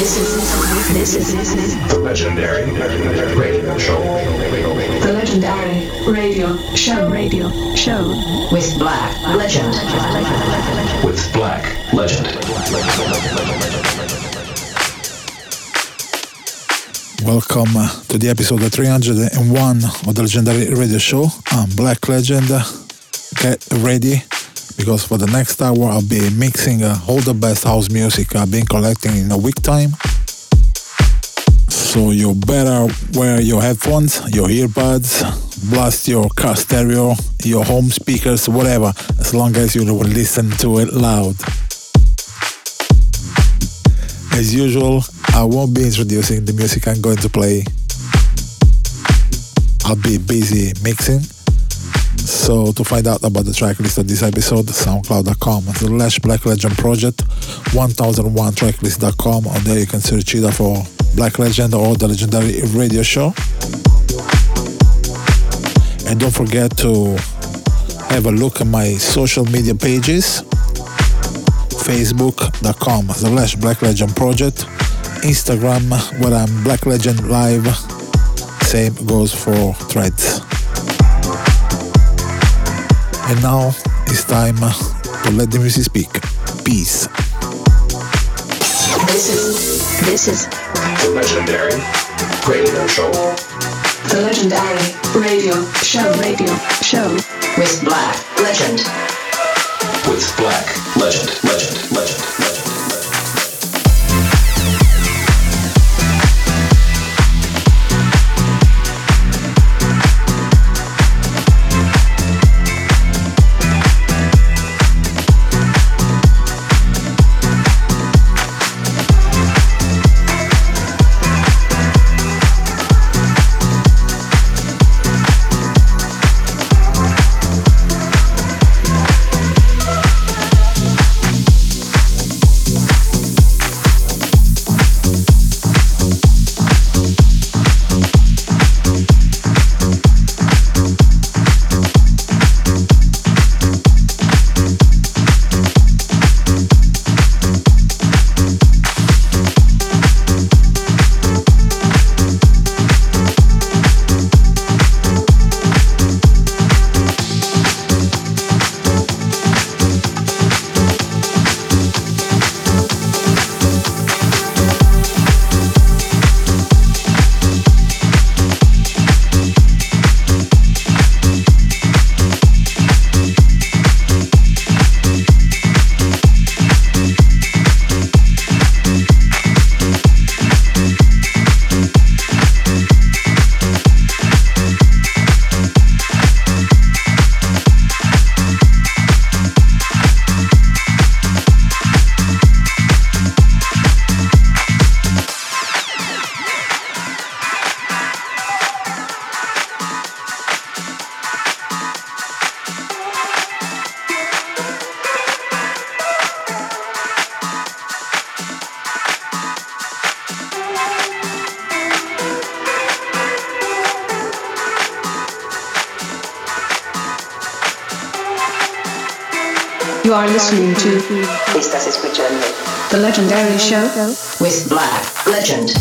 This is The Legendary Radio Show. The Legendary Radio Show with Black Legend. With Black Legend. Welcome to the episode 301 of the Legendary Radio Show. I'm Black Legend. Get ready, because for the next hour I'll be mixing all the best house music I've been collecting in a week time. So you better wear your headphones, your earbuds, blast your car stereo, your home speakers, whatever, as long as you will listen to it loud. As usual, I won't be introducing the music I'm going to play. I'll be busy mixing. So to find out about the track list of this episode, soundcloud.com/Black Legend Project, 1001tracklist.com, on there you can search either for Black Legend or the Legendary Radio Show. And don't forget to have a look at my social media pages, facebook.com/Black Legend Project, Instagram, where I'm Black Legend Live, same goes for Threads. And now it's time to let the music speak. Peace. This is The Legendary Radio Show. The Legendary Radio Show with Black Legend. With Black Legend. You are listening to The Legendary Show with Black Legend.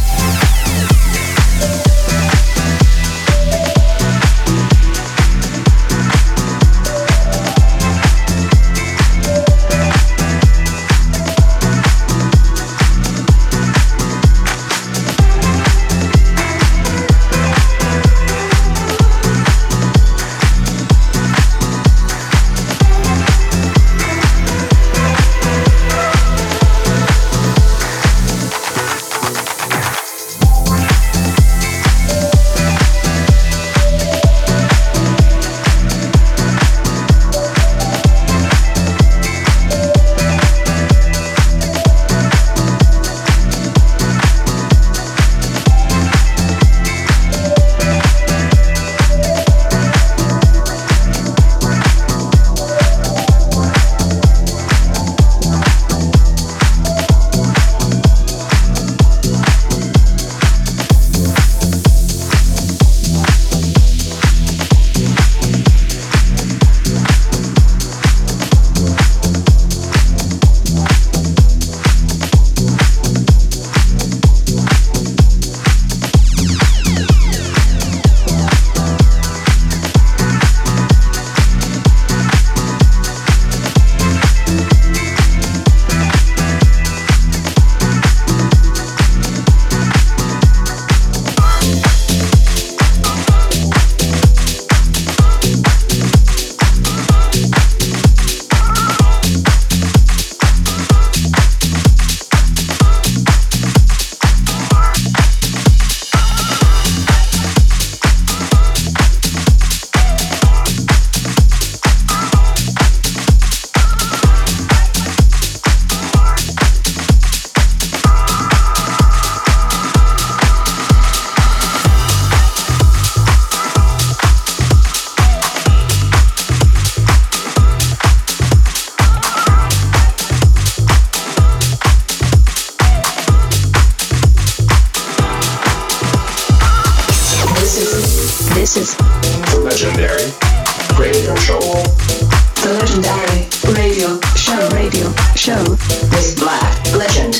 show is Black Legend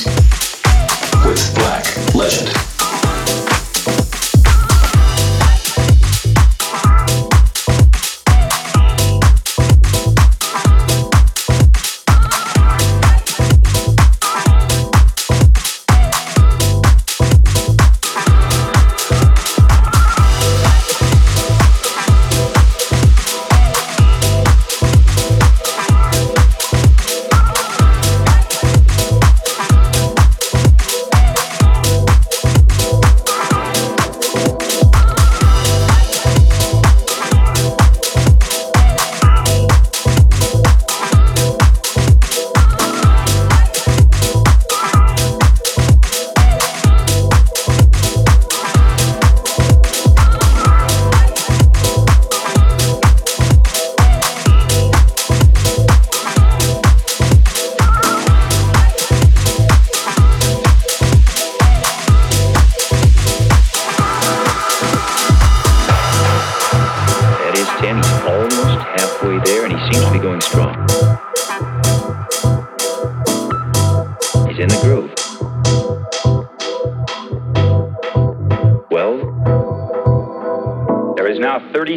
with Black Legend.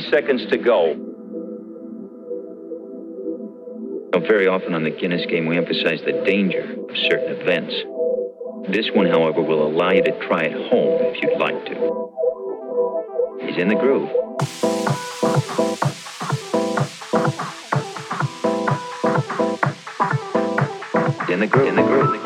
Seconds to go. Very often on the Guinness game, we emphasize the danger of certain events. This one, however, will allow you to try it home if you'd like to. He's in the groove. In the groove, in the groove, in the groove.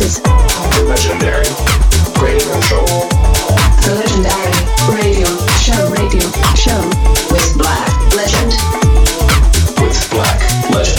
This is The Legendary Radio Show. The Legendary Radio Show with Black Legend. With Black Legend.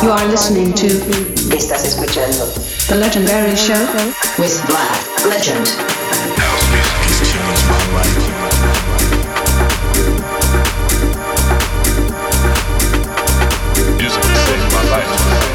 You are listening to Estás escuchando The Legendary Show with Black Legend. House music has changed my life. Music has saved my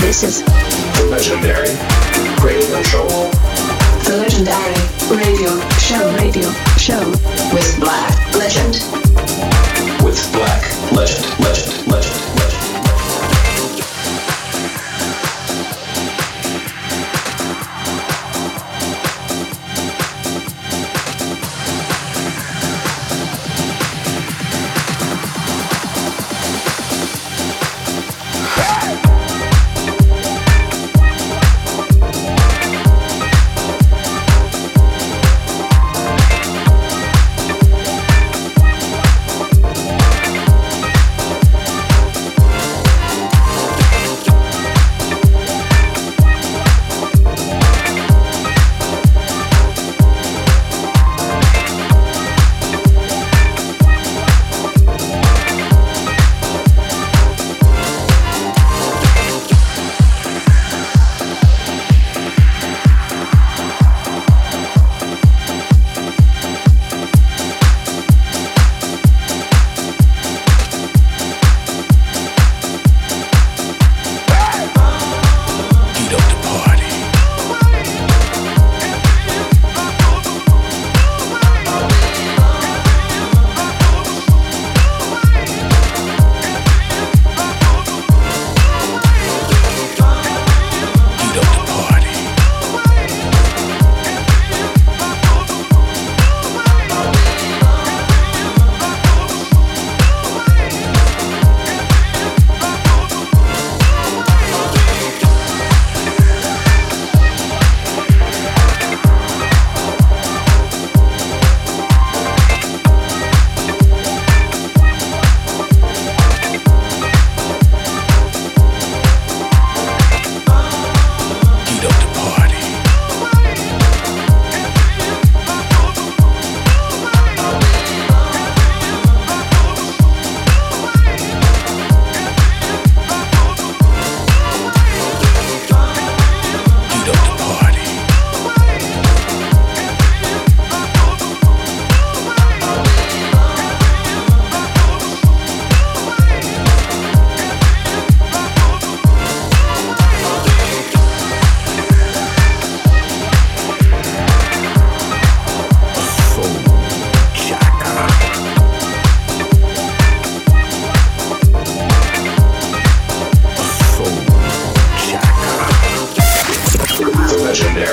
This is The Legendary Radio Show. The Legendary Radio Show with Black Legend. With Black Legend.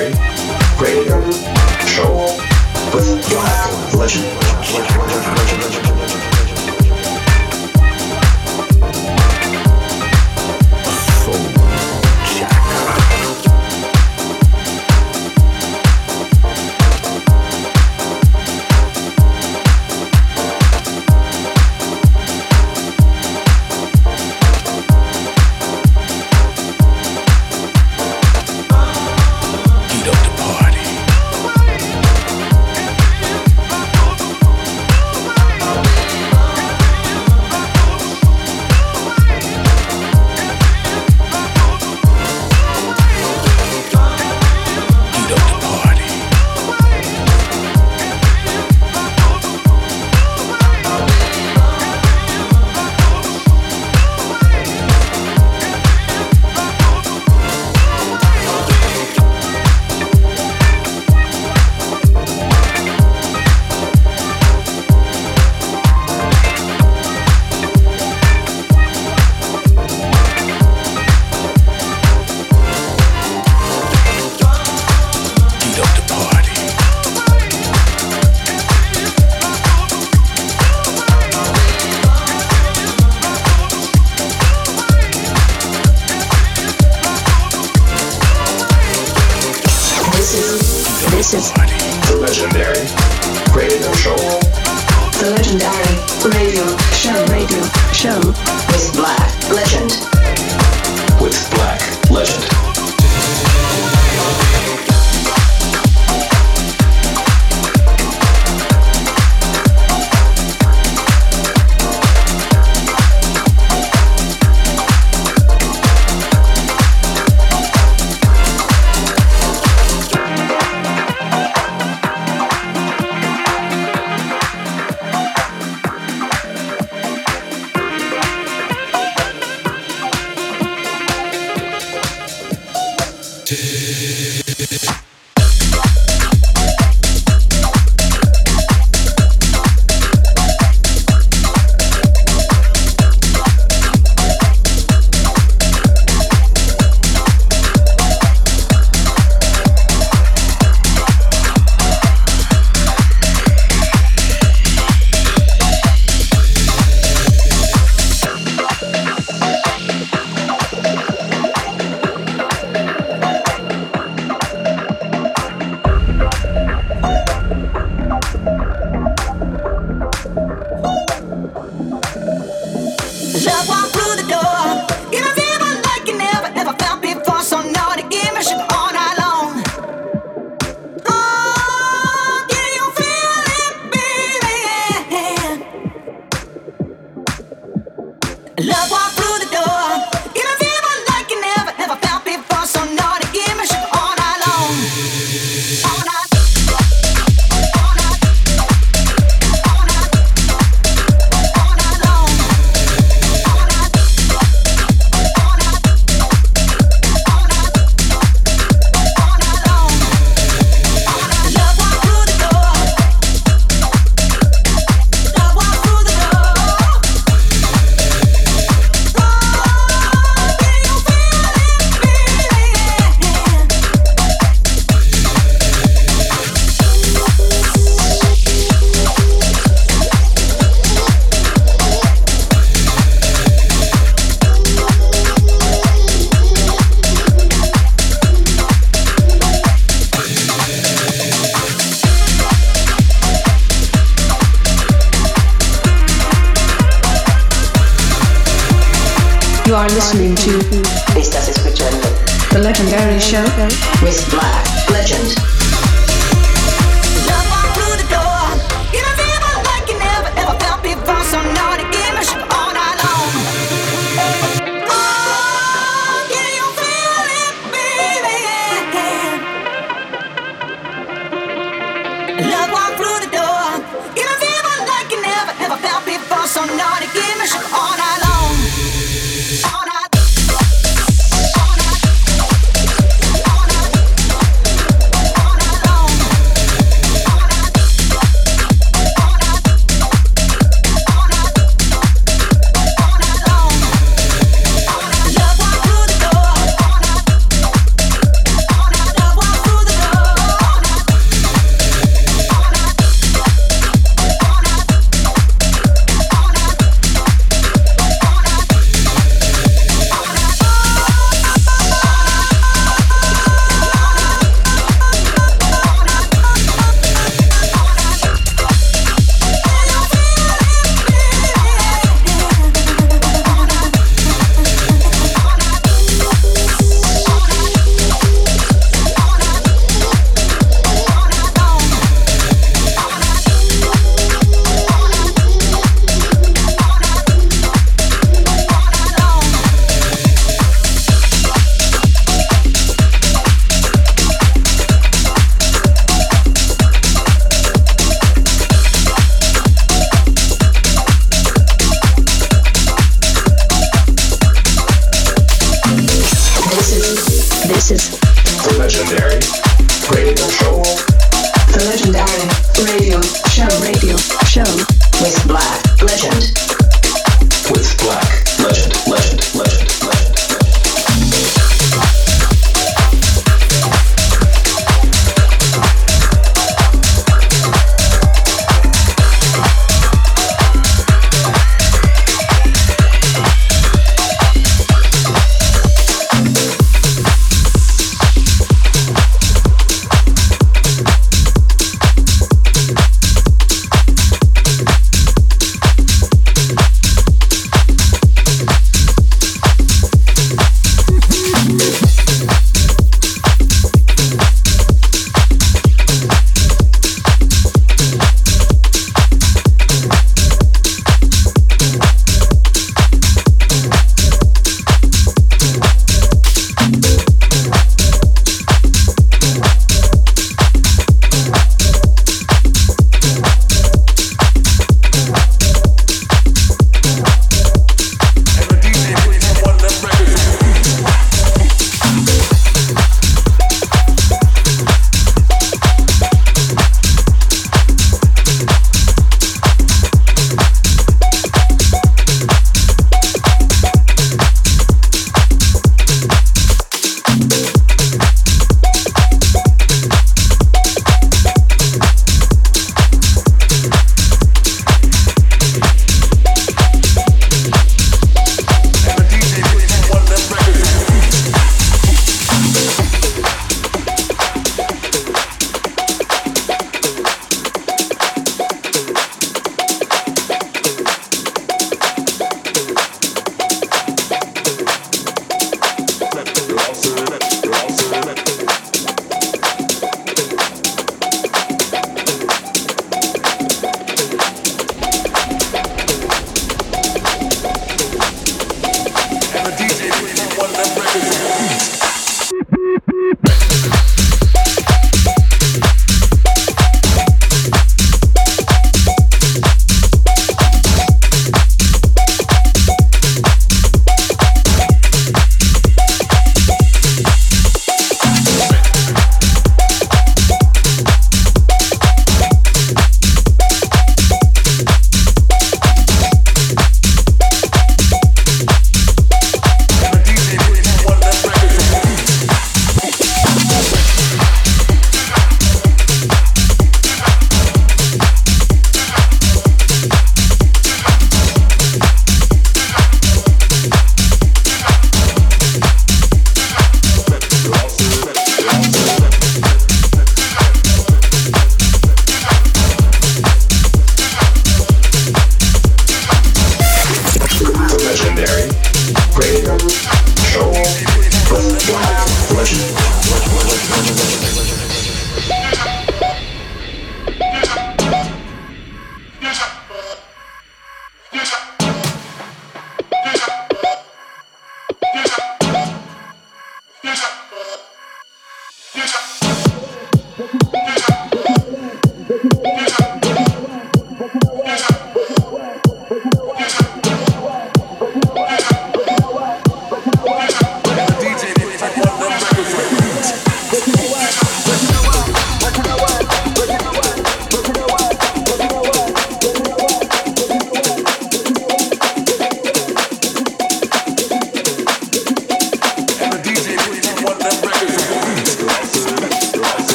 Legendary Radio Show with Black Legend. This is The Legendary Radio Show. The Legendary Radio Show with Black Legend.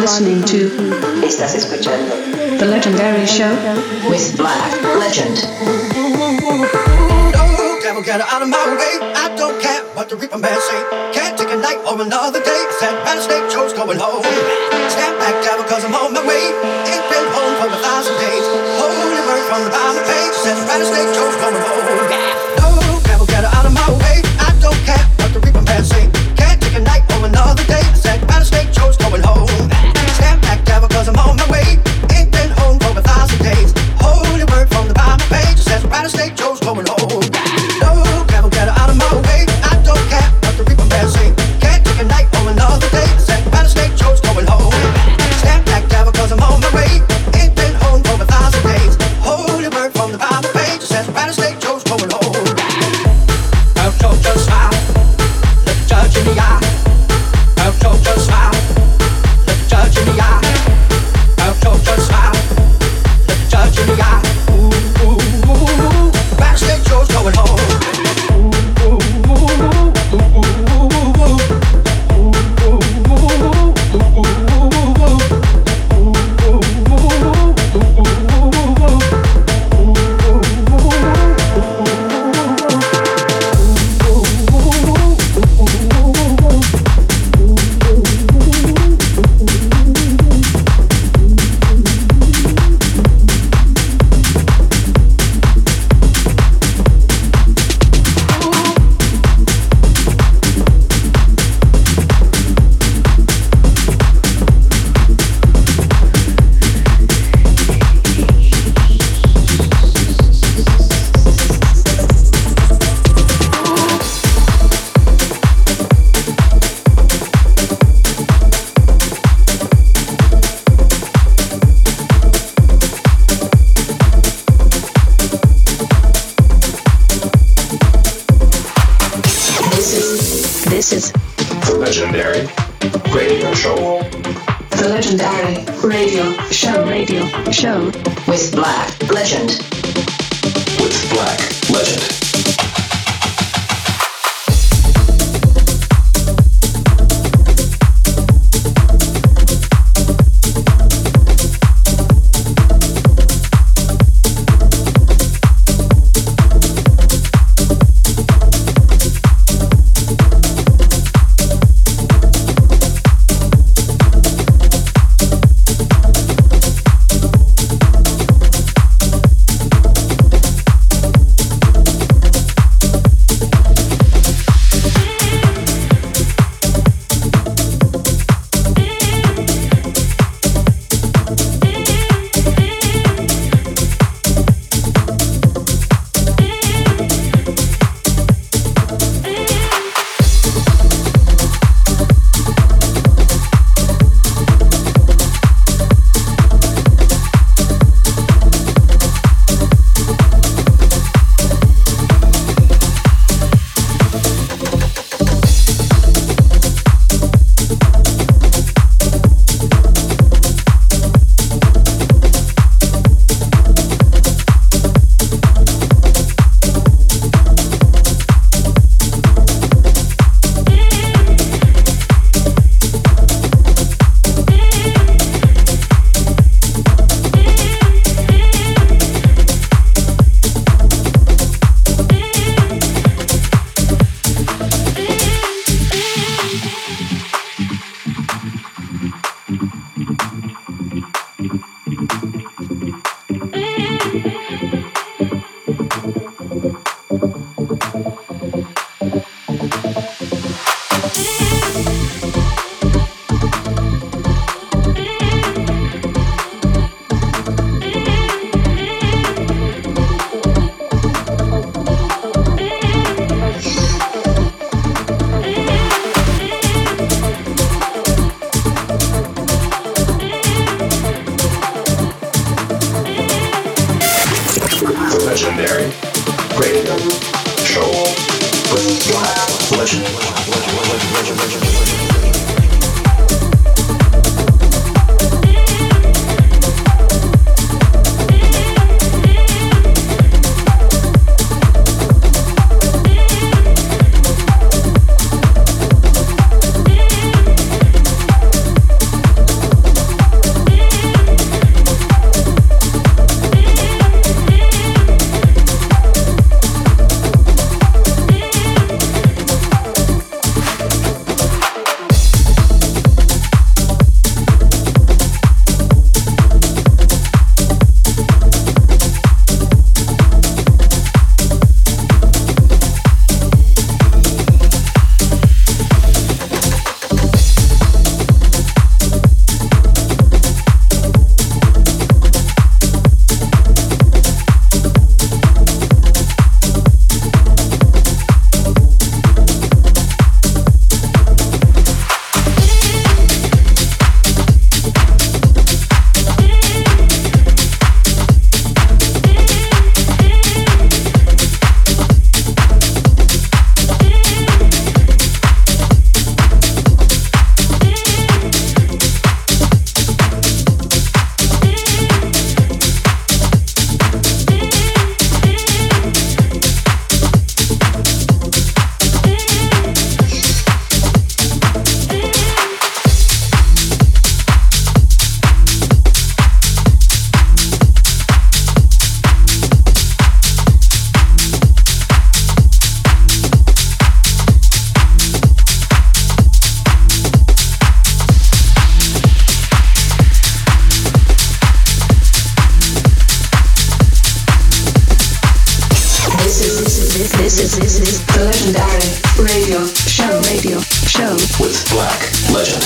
Listening to Estás Escuchando The Legendary Show with Black Legend. No devil, get out of my way. I don't care what the Reaper man say. Can't take a night or another day. Said rattlesnake snake chose going home. Stand back, devil, cause I'm on my way. Ain't been home for 1,000 days. Holy word from the Bible page. Said rattlesnake snake chose going home. No devil, get out of my way. I don't care what the Reaper man say. Can't take a night or another day. Said rattlesnake snake chose going home. Cause I'm on my way, ain't been home for 1,000 days. Holy word from the Bible page says rattlesnake Joe's going home. No devil, get out of my way. I don't care what the Reaper man say. Can't take a night or another day. Said rattlesnake Joe's going home. Stand back, devil, cause I'm on my way. Ain't been home for 1,000 days. Holy word from the Bible page says rattlesnake Joe's going home. I'll choke your smile, let the judge in the eye. I'll choke your smile, let the judge in the eye. This is The Legendary Radio Show. The Legendary Radio Show with Black Legend. With Black Legend. The Legendary Radio Show with Black Legend. This is the Legendary Radio Show with Black Legend.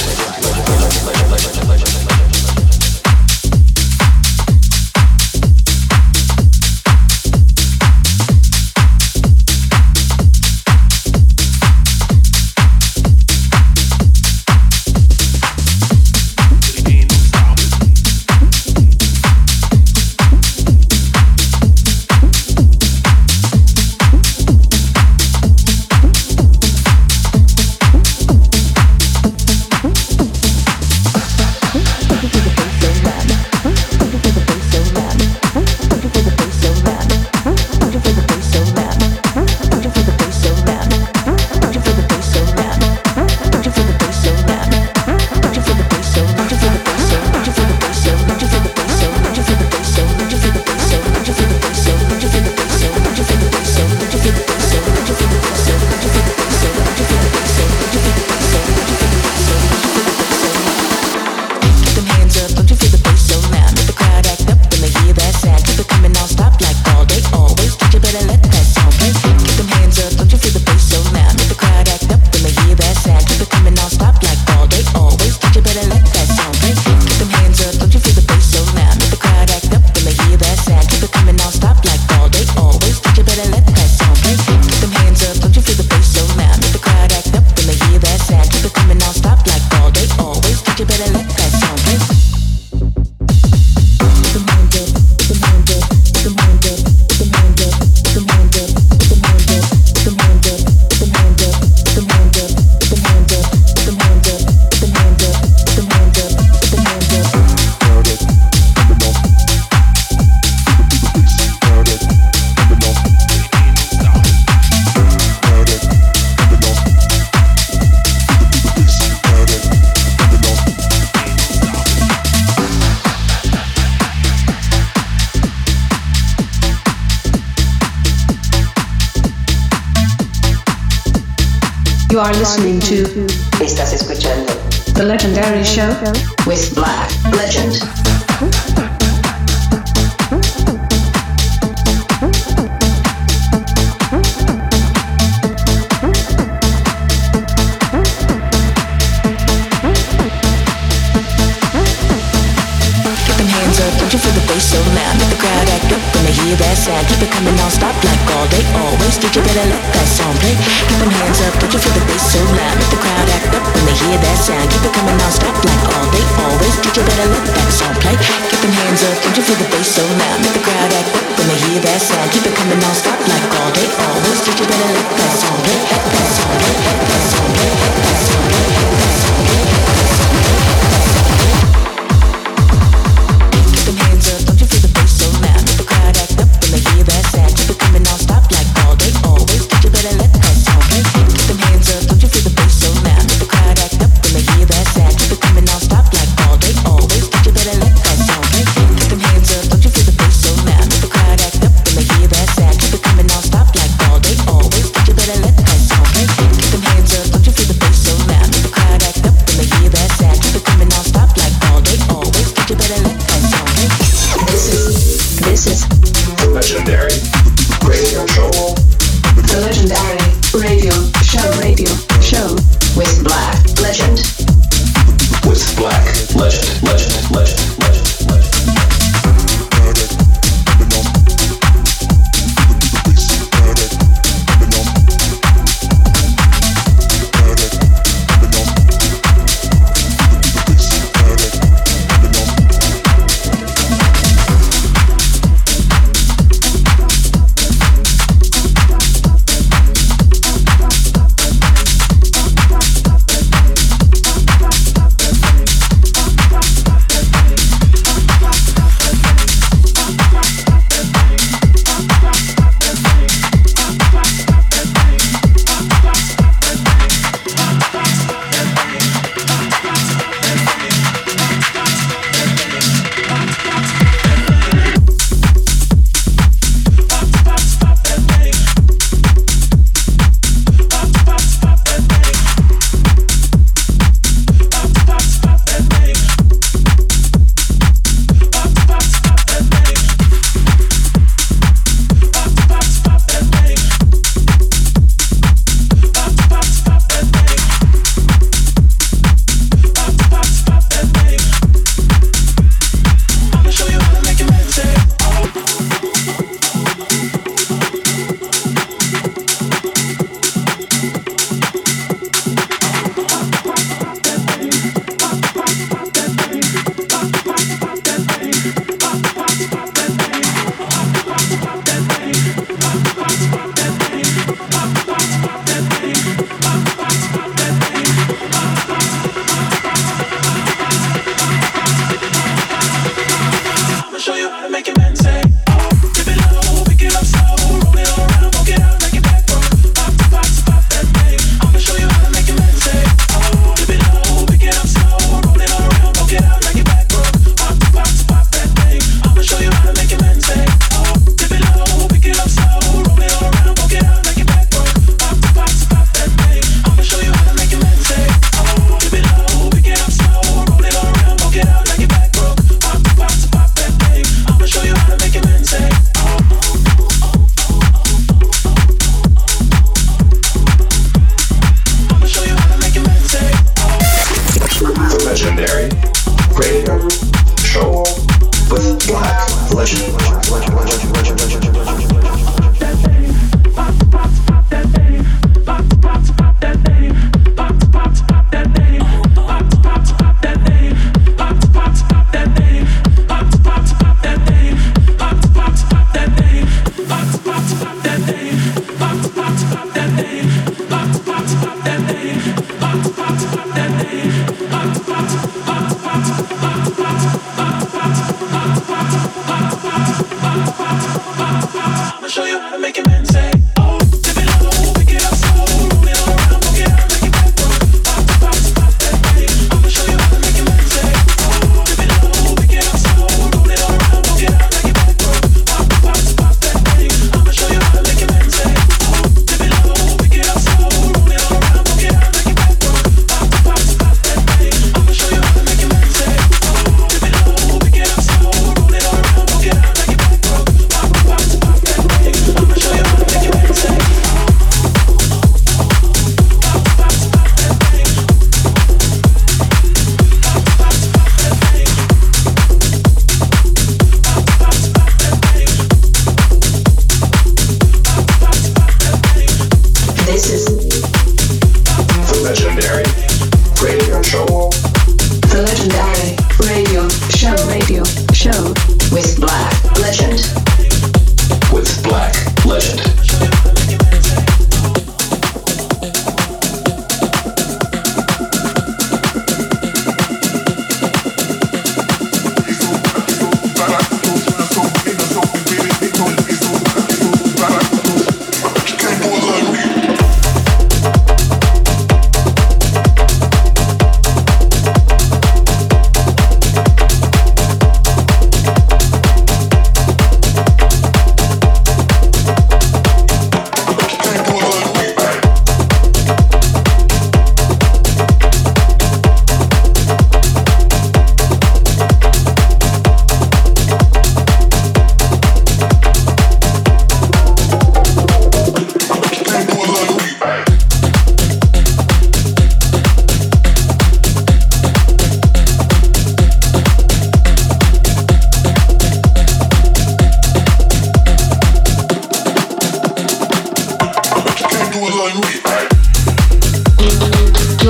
You are listening to The Legendary Show with Black Legend. Keep it coming non-stop like all day, always. Did you better let that song play? Keep them hands up, don't you feel the bass so loud? Let the crowd act up when they hear that sound. Keep it coming non-stop like all day, always. Did you better let that song play? Keep them hands up, don't you feel the bass so loud? Let the crowd act up when they hear that You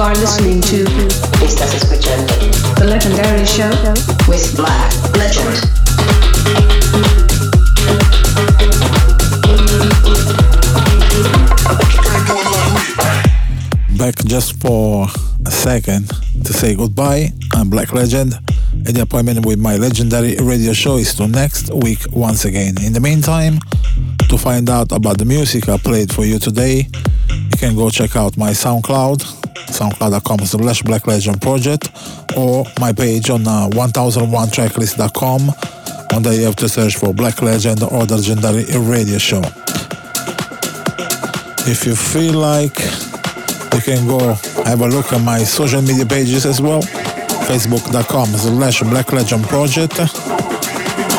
are listening to Estás escuchando The Legendary Show with Black Legend. Back just for a second to say goodbye. I'm Black Legend, and the appointment with my legendary radio show is to next week once again. In the meantime, to find out about the music I played for you today, you can go check out my SoundCloud, soundcloud.com/Black Legend Project, or my page on 1001tracklist.com. On there you have to search for Black Legend or the Legendary Radio Show. If you feel like, you can go have a look at my social media pages as well. Facebook.com/Black Legend Project.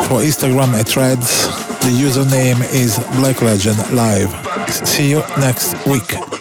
For Instagram and Threads, the username is Black Legend Live. See you next week.